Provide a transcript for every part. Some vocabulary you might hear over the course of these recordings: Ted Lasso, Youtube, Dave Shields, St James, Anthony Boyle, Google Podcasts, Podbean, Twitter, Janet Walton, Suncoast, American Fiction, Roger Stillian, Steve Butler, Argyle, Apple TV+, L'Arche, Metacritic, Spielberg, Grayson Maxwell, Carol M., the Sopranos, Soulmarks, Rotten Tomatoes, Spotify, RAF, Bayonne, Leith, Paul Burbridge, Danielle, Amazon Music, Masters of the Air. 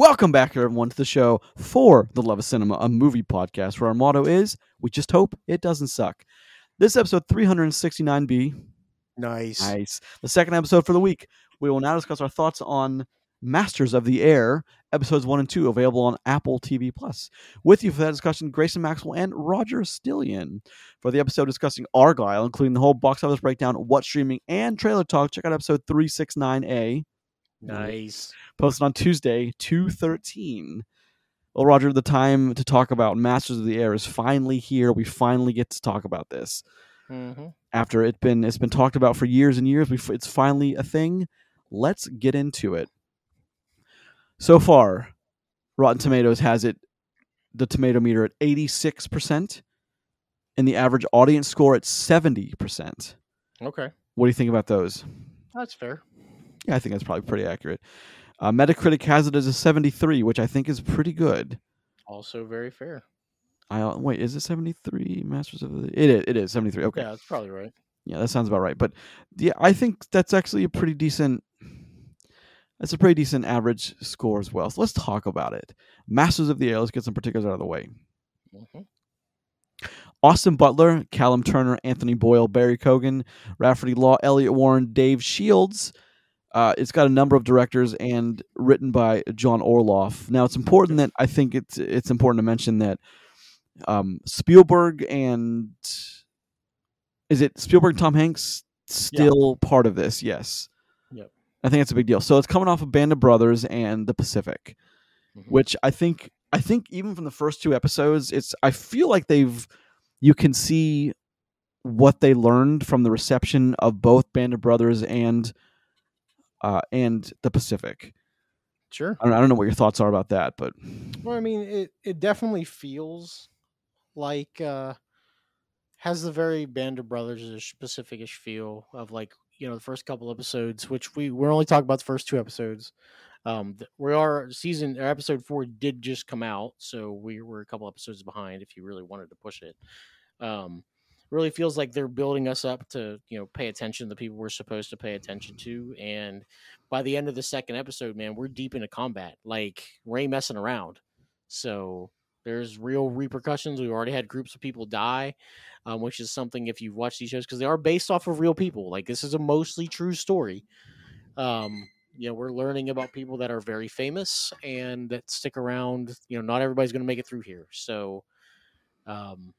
Welcome back, everyone, to the show For the Love of Cinema, a movie podcast where our motto is, we just hope it doesn't suck. This episode 369B. Nice. The second episode for the week. We will now discuss our thoughts on Masters of the Air, episodes 1 and 2, available on Apple TV+. With you for that discussion, Grayson Maxwell and Roger Stillian. For the episode discussing Argyle, including the whole box office breakdown, what streaming, and trailer talk, check out episode 369A. Nice. Posted on Tuesday, 2/13. Well, Roger, the time to talk about Masters of the Air is finally here. We finally get to talk about this. Mm-hmm. After it's been talked about for years and years, it's finally a thing. Let's get into it. So far, Rotten Tomatoes has it, the tomato meter at 86%, and the average audience score at 70%. Okay. What do you think about those? That's fair. Yeah, I think that's probably pretty accurate. Metacritic has it as a 73, which I think is pretty good. Also very fair. Wait, is it 73? Masters of the... It is 73. Okay. Yeah, that's probably right. Yeah, that sounds about right. But yeah, I think that's actually a pretty decent... That's a pretty decent average score as well. So let's talk about it. Masters of the Air. Let's get some particulars out of the way. Mm-hmm. Austin Butler, Callum Turner, Anthony Boyle, Barry Keoghan, Rafferty Law, Elliot Warren, Dave Shields. It's got a number of directors and written by John Orloff. Now, it's important that I think it's important to mention that Spielberg and... Is it Spielberg and Tom Hanks still part of this? Yes. I think that's a big deal. So it's coming off of Band of Brothers and The Pacific, mm-hmm. which I think even from the first two episodes, I feel like you can see what they learned from the reception of both Band of Brothers and The Pacific. Sure. I don't know what your thoughts are about that, but well, I mean, it definitely feels like has the very Band of Brothers-ish, Pacific-ish feel of like. You know, the first couple episodes, which we're only talking about the first two episodes. Episode 4 did just come out, so we were a couple episodes behind if you really wanted to push it. Really feels like they're building us up to, you know, pay attention to the people we're supposed to pay attention to. And by the end of the second episode, man, we're deep into combat. Like, we ain't messing around. So there's real repercussions. We've already had groups of people die. Which is something if you've watched these shows, because they are based off of real people. Like, this is a mostly true story. You know, we're learning about people that are very famous and that stick around. You know, not everybody's going to make it through here. So I'm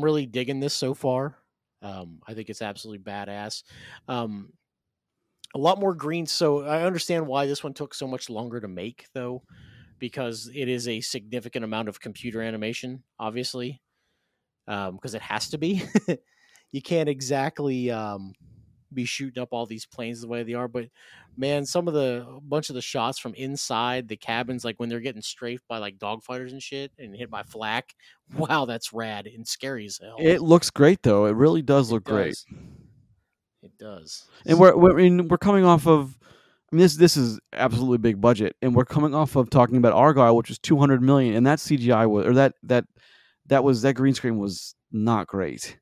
really digging this so far. I think it's absolutely badass. A lot more green. So I understand why this one took so much longer to make, though, because it is a significant amount of computer animation, obviously. Because it has to be. You can't exactly be shooting up all these planes the way they are. But, man, a bunch of the shots from inside the cabins, like when they're getting strafed by, like, dogfighters and shit and hit by flak, wow, that's rad and scary as hell. It looks great, though. It really does look great. It does. And we're coming off of... I mean, this is absolutely big budget, and we're coming off of talking about Argyle, which was $200 million, and that CGI was... or that green screen was not great.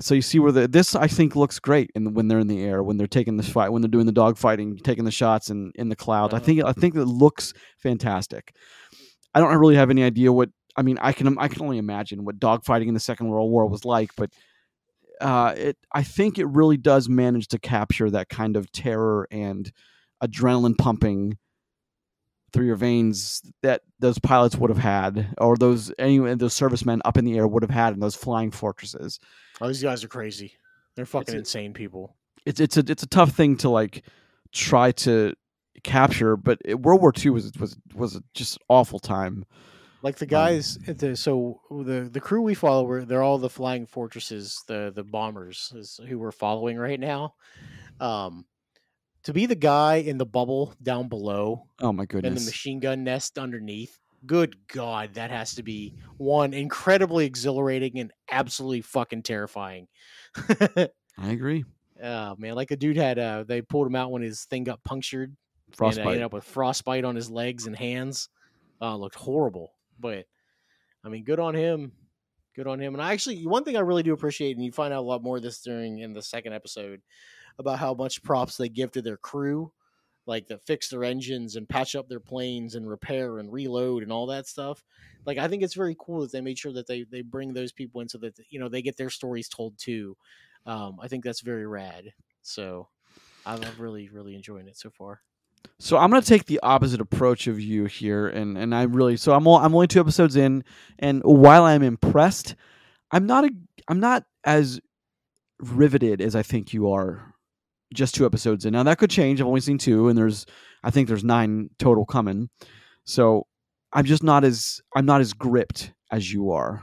So you see where this I think looks great when they're in the air, when they're taking this fight, when they're doing the dog fighting, taking the shots and in the clouds. I think it looks fantastic. I don't really have any idea what I can only imagine what dog fighting in the Second World War was like, but I think it really does manage to capture that kind of terror and adrenaline pumping through your veins that those pilots would have had, or those servicemen up in the air would have had in those flying fortresses. Oh, these guys are crazy. They're fucking insane people. It's a tough thing to like try to capture, but World War II was just awful time. Like the guys, the crew we follow, they're all the flying fortresses, the bombers is who we're following right now. To be the guy in the bubble down below. Oh, my goodness. And the machine gun nest underneath. Good God, that has to be, one, incredibly exhilarating and absolutely fucking terrifying. I agree. Oh, man. Like a dude had, they pulled him out when his thing got punctured. Frostbite. And ended up with frostbite on his legs and hands. Looked horrible. But, I mean, good on him. Good on him. And one thing I really do appreciate, and you find out a lot more of this in the second episode, about how much props they give to their crew like that fix their engines and patch up their planes and repair and reload and all that stuff. Like, I think it's very cool that they made sure that they bring those people in so that, you know, they get their stories told too. I think that's very rad. So I'm really, really enjoying it so far. So I'm going to take the opposite approach of you here. And I really, so I'm only 2 episodes in, and while I'm impressed, I'm not as riveted as I think you are. Just 2 episodes in. Now that could change. I've only seen 2, and there's 9 total coming. So I'm just not as gripped as you are,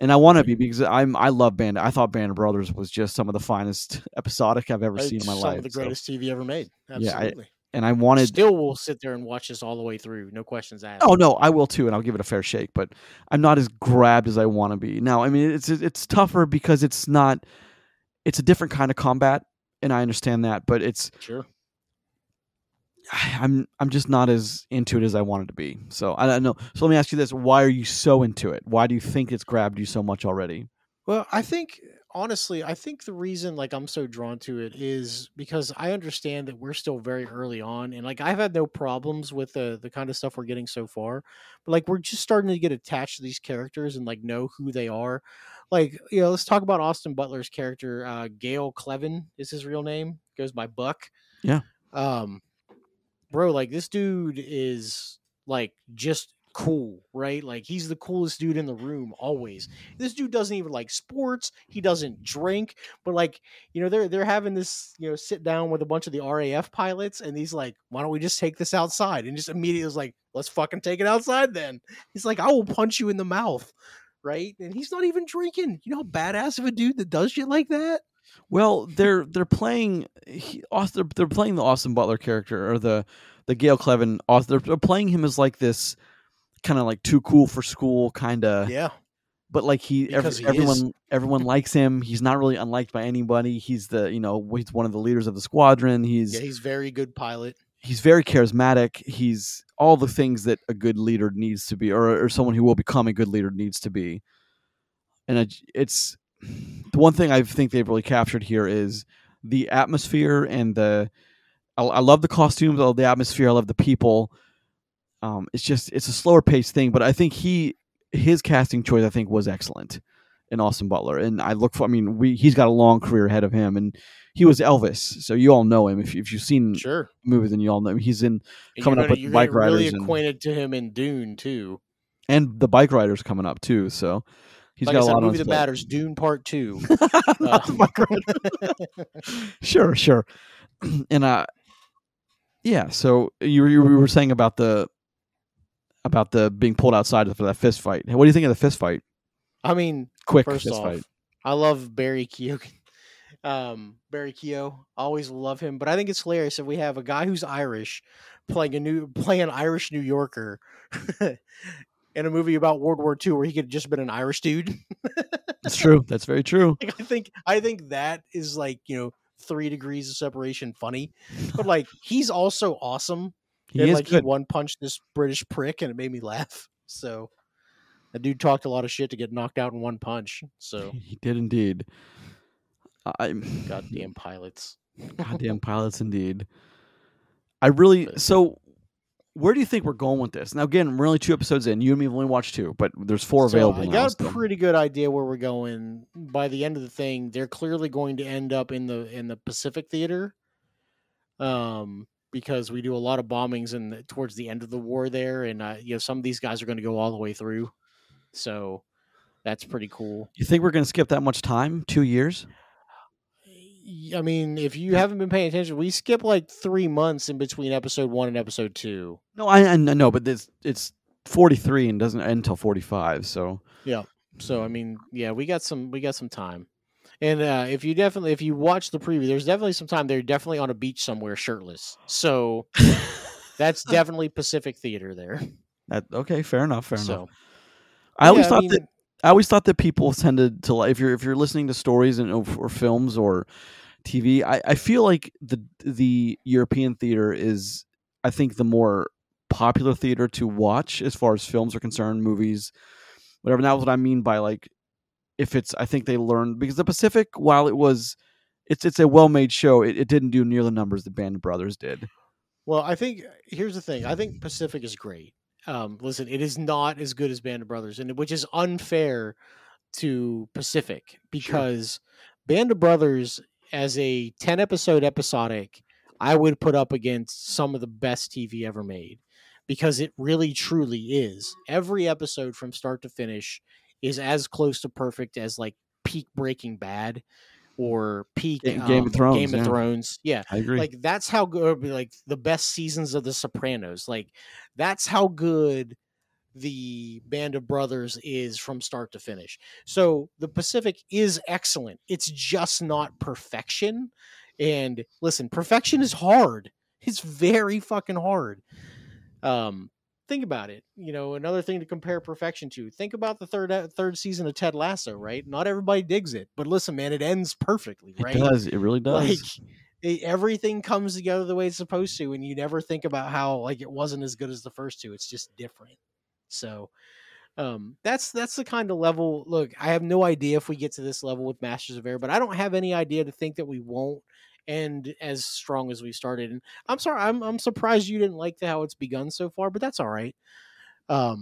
and I want to be, because I love Band. I thought Band of Brothers was just some of the finest episodic I've ever seen in my life. Some of the greatest TV ever made. Absolutely. Yeah, I wanted. Still, will sit there and watch this all the way through. No questions asked. Oh no, I will too, and I'll give it a fair shake. But I'm not as grabbed as I want to be. Now, I mean, it's tougher because it's not. It's a different kind of combat. And I understand that, but it's sure. I'm just not as into it as I wanted to be. So I don't know. So let me ask you this: why are you so into it? Why do you think it's grabbed you so much already? Well, I think honestly, the reason like I'm so drawn to it is because I understand that we're still very early on, and like I've had no problems with the kind of stuff we're getting so far, but like we're just starting to get attached to these characters and like know who they are. Like, you know, let's talk about Austin Butler's character. Gale Cleven is his real name. Goes by Buck. Yeah. Bro, like this dude is like just cool, right? Like he's the coolest dude in the room always. This dude doesn't even like sports. He doesn't drink, but like, you know, they're having this, you know, sit down with a bunch of the RAF pilots, and he's like, why don't we just take this outside? And just immediately was like, let's fucking take it outside then. He's like, I will punch you in the mouth. Right? And he's not even drinking. You know how badass of a dude that does shit like that? Well, they're playing the Austin Butler character, or the Gale Cleven author. They're playing him as like this kind of like too cool for school kind of. Yeah. But like everyone likes him. He's not really unliked by anybody. He's one of the leaders of the squadron. He's very good pilot. He's very charismatic. He's all the things that a good leader needs to be, or someone who will become a good leader needs to be. And it's the one thing I think they've really captured here is the atmosphere and I love the costumes. I love the atmosphere. I love the people. It's a slower paced thing, but I think his casting choice, I think, was excellent in Austin Butler. And he's got a long career ahead of him, and he was Elvis, so you all know him if you've seen sure movies, then you all know him. He's in coming up with the Bike Riders. Really acquainted to him in Dune too, and the Bike Riders coming up too. So he's got a lot of movie that matters. Dune Part 2. Sure. And yeah. So you were saying about the being pulled outside for that fist fight. What do you think of the fist fight? I mean, quick fist fight. I love Barry Keoghan. Barry Keoghan, always love him, but I think it's hilarious that we have a guy who's Irish playing an Irish New Yorker in a movie about World War II where he could have just been an Irish dude. That's true. That's very true. Like, I think that is like, you know, 3 degrees of separation funny, but like he's also awesome. He one punched this British prick and it made me laugh. So that dude talked a lot of shit to get knocked out in one punch. So he did indeed. Goddamn pilots. Goddamn pilots indeed. So where do you think we're going with this? Now, again, we're only 2 episodes in. You and me have only watched 2, but there's 4 available. I got a pretty good idea where we're going. By the end of the thing, they're clearly going to end up in the Pacific Theater. Because we do a lot of bombings towards the end of the war there, and you know, some of these guys are going to go all the way through. So that's pretty cool. You think we're going to skip that much time? 2 years? I mean, if you haven't been paying attention, we skip like 3 months in between episode 1 and episode 2. No, I know, but it's 43 and doesn't end until 45. So yeah, so I mean, yeah, we got some time, and if you watch the preview, there's definitely some time. They're definitely on a beach somewhere, shirtless. So that's definitely Pacific Theater there. That okay, fair enough. I always thought that people tended to, like, if you're listening to stories and or films or TV, I feel like the European theater is, I think, the more popular theater to watch as far as films are concerned, movies, whatever. And that's what I mean by, like, I think they learned, because the Pacific, while it's a well-made show, it didn't do near the numbers the Band of Brothers did. Well, I think here's the thing. I think Pacific is great. Listen, it is not as good as Band of Brothers, and which is unfair to Pacific, because sure. Band of Brothers as a 10-episode episodic, I would put up against some of the best TV ever made, because it really truly is. Every episode from start to finish is as close to perfect as like peak Breaking Bad or peak Game of Thrones. Yeah. I agree. Like that's how good, like the best seasons of the Sopranos. Like that's how good the Band of Brothers is from start to finish. So the Pacific is excellent. It's just not perfection. And listen, perfection is hard. It's very fucking hard. Think about it. You know, another thing to compare perfection to. Think about the third season of Ted Lasso, right? Not everybody digs it, but listen, man, it ends perfectly, right? It does. It really does. Like everything comes together the way it's supposed to, and you never think about how like it wasn't as good as the first two. It's just different. So that's the kind of level. Look, I have no idea if we get to this level with Masters of Air, but I don't have any idea to think that we won't end as strong as we started. And I'm sorry, I'm surprised you didn't like how it's begun so far, but that's all right. I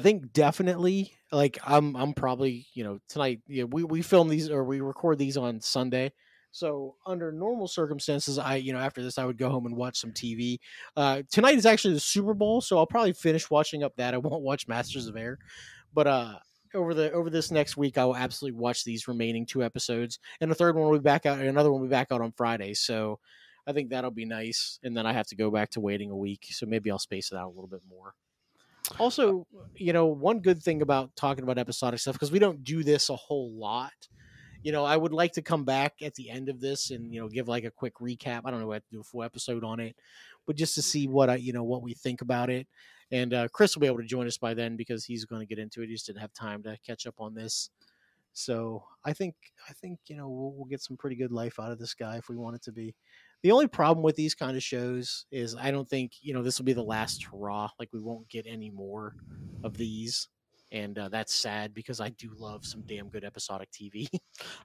think definitely, like I'm probably, you know, tonight, you know, we film these or we record these on Sunday. So under normal circumstances, I, you know, after this, I would go home and watch some TV. Tonight is actually the Super Bowl, so I'll probably finish watching up that. I won't watch Masters of Air, but over this next week, I will absolutely watch these remaining two episodes, and the third one will be back out, and another one will be back out on Friday. So I think that'll be nice. And then I have to go back to waiting a week, so maybe I'll space it out a little bit more. Also, you know, one good thing about talking about episodic stuff, because we don't do this a whole lot. You know, I would like to come back at the end of this and, you know, give like a quick recap. I don't know, I have to do a full episode on it, but just to see what I, you know, what we think about it. And Chris will be able to join us by then, because he's going to get into it. He just didn't have time to catch up on this. So I think, you know, we'll get some pretty good life out of this guy if we want it to be. The only problem with these kind of shows is I don't think, you know, this will be the last hurrah. Like we won't get any more of these. And that's sad, because I do love some damn good episodic TV.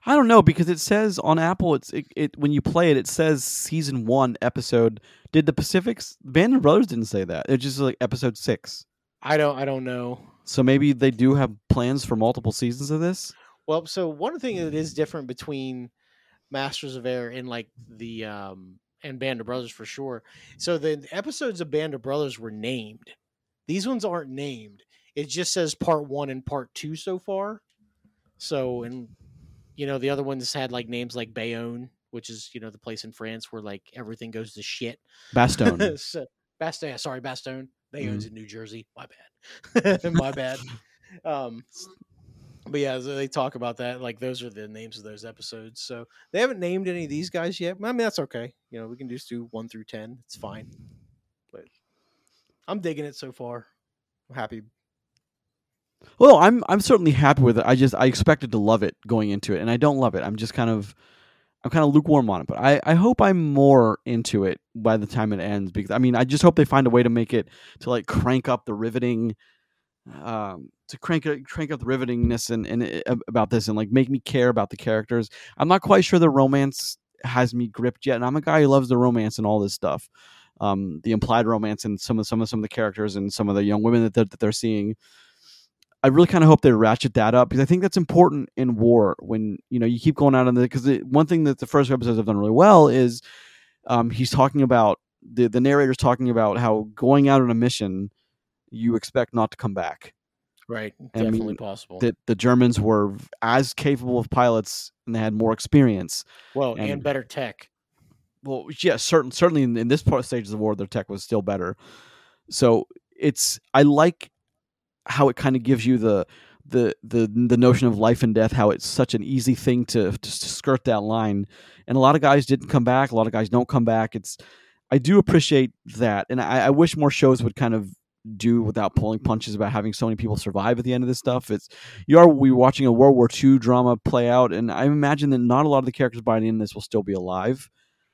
I don't know, because it says on Apple, it when you play it, it says season 1 episode. Did the Pacific's Band of Brothers didn't say that? It's just like episode 6. I don't know. So maybe they do have plans for multiple seasons of this. Well, so one thing that is different between Masters of Air and like the and Band of Brothers for sure. So the episodes of Band of Brothers were named. These ones aren't named. It just says part 1 and part 2 so far. So, and, you know, the other ones had like names like Bayonne, which is, you know, the place in France where like everything goes to shit. Bastogne. So, Bastogne. Bayonne's in New Jersey. My bad. But yeah, they talk about that. Like those are the names of those episodes. So they haven't named any of these guys yet. I mean, that's okay. You know, we can just do 1 through 10. It's fine. But I'm digging it so far. I'm happy. Well, I'm certainly happy with it. I expected to love it going into it, and I don't love it. I'm kind of lukewarm on it, but I hope I'm more into it by the time it ends, because I mean, I just hope they find a way to make it to like crank up the riveting, to crank up the rivetingness and about this, and like make me care about the characters. I'm not quite sure the romance has me gripped yet, and I'm a guy who loves the romance and all this stuff, the implied romance and some of the characters and some of the young women that they're seeing. I really kind of hope they ratchet that up, because I think that's important in war when, you know, you keep going out on the, because one thing that the first episodes have done really well is he's talking about, the narrator's talking about how going out on a mission, you expect not to come back. Right. And definitely possible. The Germans were as capable of pilots, and they had more experience. Well, and better tech. Well, yeah, certainly in this stage of the war, their tech was still better. So I like how it kind of gives you the notion of life and death, how it's such an easy thing to skirt that line. And a lot of guys didn't come back. A lot of guys don't come back. I do appreciate that. And I wish more shows would kind of do without pulling punches about having so many people survive at the end of this stuff. We're watching a World War II drama play out. And I imagine that not a lot of the characters by the end of this will still be alive.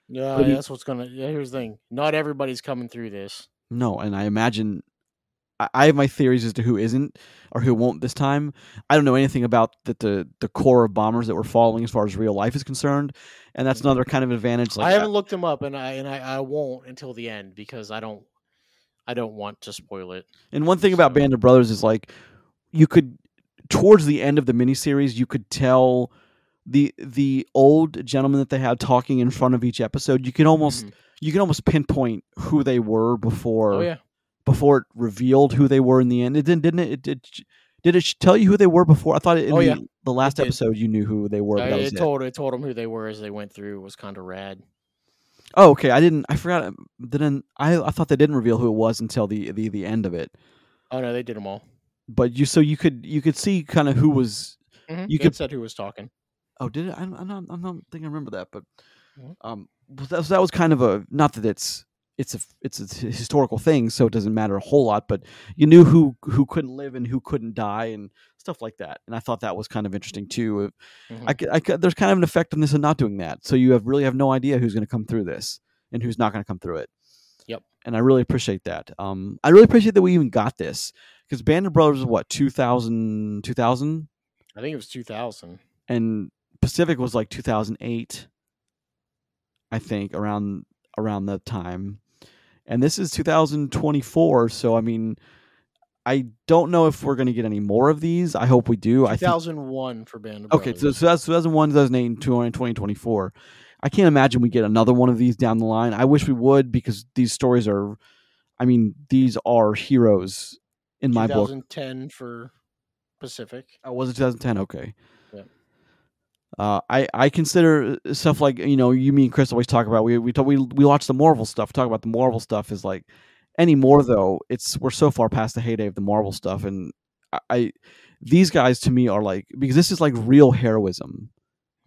Yeah, that's what's going to, here's the thing. Not everybody's coming through this. No. And I imagine I have my theories as to who isn't or who won't this time. I don't know anything about the core of bombers that we're following as far as real life is concerned, and that's another kind of advantage. Like, I haven't looked them up, and I won't until the end because I don't want to spoil it. And one thing about Band of Brothers is, like, you could towards the end of the miniseries, you could tell the old gentleman that they have talking in front of each episode. You can almost pinpoint who they were before. Oh yeah. Before it revealed who they were in the end. It didn't it? Did it tell you who they were before? I thought it, the last episode you knew who they were. It told them who they were as they went through. It was kind of rad. Oh, okay. I thought they didn't reveal who it was until the end of it. Oh no, they did them all. But you could see kind of who was. Mm-hmm. You could said who was talking. Oh, did it? I don't think I remember that, but that was kind of a, not that it's a historical thing, so it doesn't matter a whole lot, but you knew who couldn't live and who couldn't die and stuff like that. And I thought that was kind of interesting too. Mm-hmm. There's kind of an effect on this and not doing that. So you really have no idea who's going to come through this and who's not going to come through it. Yep. And I really appreciate that. I really appreciate that we even got this, because Band of Brothers was what, 2000? I think it was 2000. And Pacific was like 2008, I think, around that time. And this is 2024, so I mean, I don't know if we're going to get any more of these. I hope we do. 2001 for Band of Brothers. Okay, so that's 2001, 2008, 2024. I can't imagine we get another one of these down the line. I wish we would, because these stories are, I mean, these are heroes in my book. 2010 for Pacific. Oh, was it 2010? Okay. Yeah. I consider stuff like, you know, you, me, and Chris always talk about, we watch the Marvel stuff, talk about the Marvel stuff is like, anymore though, we're so far past the heyday of the Marvel stuff, and I these guys to me are like, because this is like real heroism.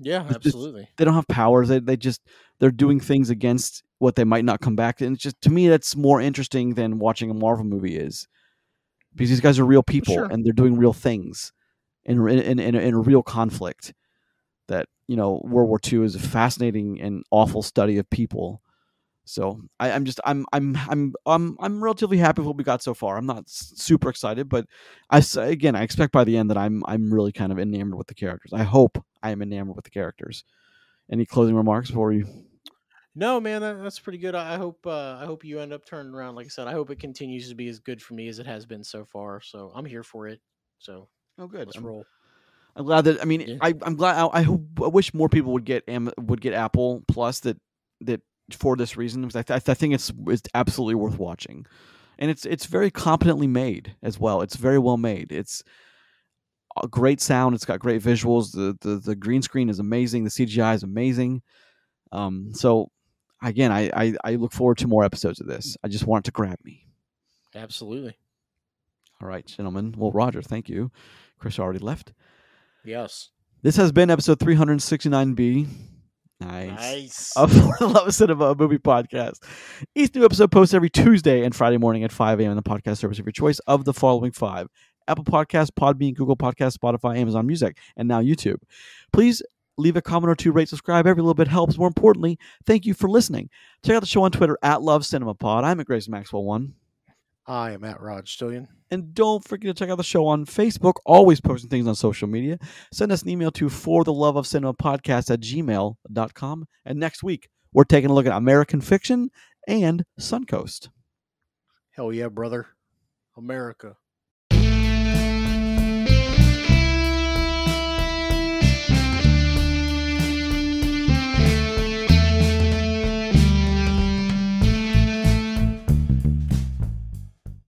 Yeah, absolutely. They don't have powers, they're doing things against what they might not come back, and it's just, to me, that's more interesting than watching a Marvel movie is, because these guys are real people. Sure. And they're doing real things in a real conflict. That, you know, World War II is a fascinating and awful study of people. So I'm relatively happy with what we got so far. I'm not super excited, but I expect by the end that I'm really kind of enamored with the characters. I hope I am enamored with the characters. Any closing remarks for you? No, man, that's pretty good. I hope you end up turning around. Like I said, I hope it continues to be as good for me as it has been so far. So I'm here for it. So good. Let's roll. I'm glad that, I mean, yeah. I wish more people would get Apple Plus that for this reason, because I think it's absolutely worth watching, and it's very competently made as well. It's very well made. It's a great sound. It's got great visuals. The green screen is amazing. The CGI is amazing. So again, I look forward to more episodes of this. I just want it to grab me. Absolutely. All right, gentlemen. Well, Roger, thank you. Chris already left. Yes. This has been episode 369B. Nice. Of For the Love of Cinema, a movie podcast. Each new episode posts every Tuesday and Friday morning at 5 a.m. on the podcast service of your choice of the following five: Apple Podcasts, Podbean, Google Podcasts, Spotify, Amazon Music, and now YouTube. Please leave a comment or two, rate, subscribe. Every little bit helps. More importantly, thank you for listening. Check out the show on Twitter @LoveCinemaPod. I'm @GraceMaxwell1. I am @Roger Stillian. And don't forget to check out the show on Facebook. Always posting things on social media. Send us an email to fortheloveofcinemapodcast@gmail.com. And next week, we're taking a look at American Fiction and Suncoast. Hell yeah, brother. America.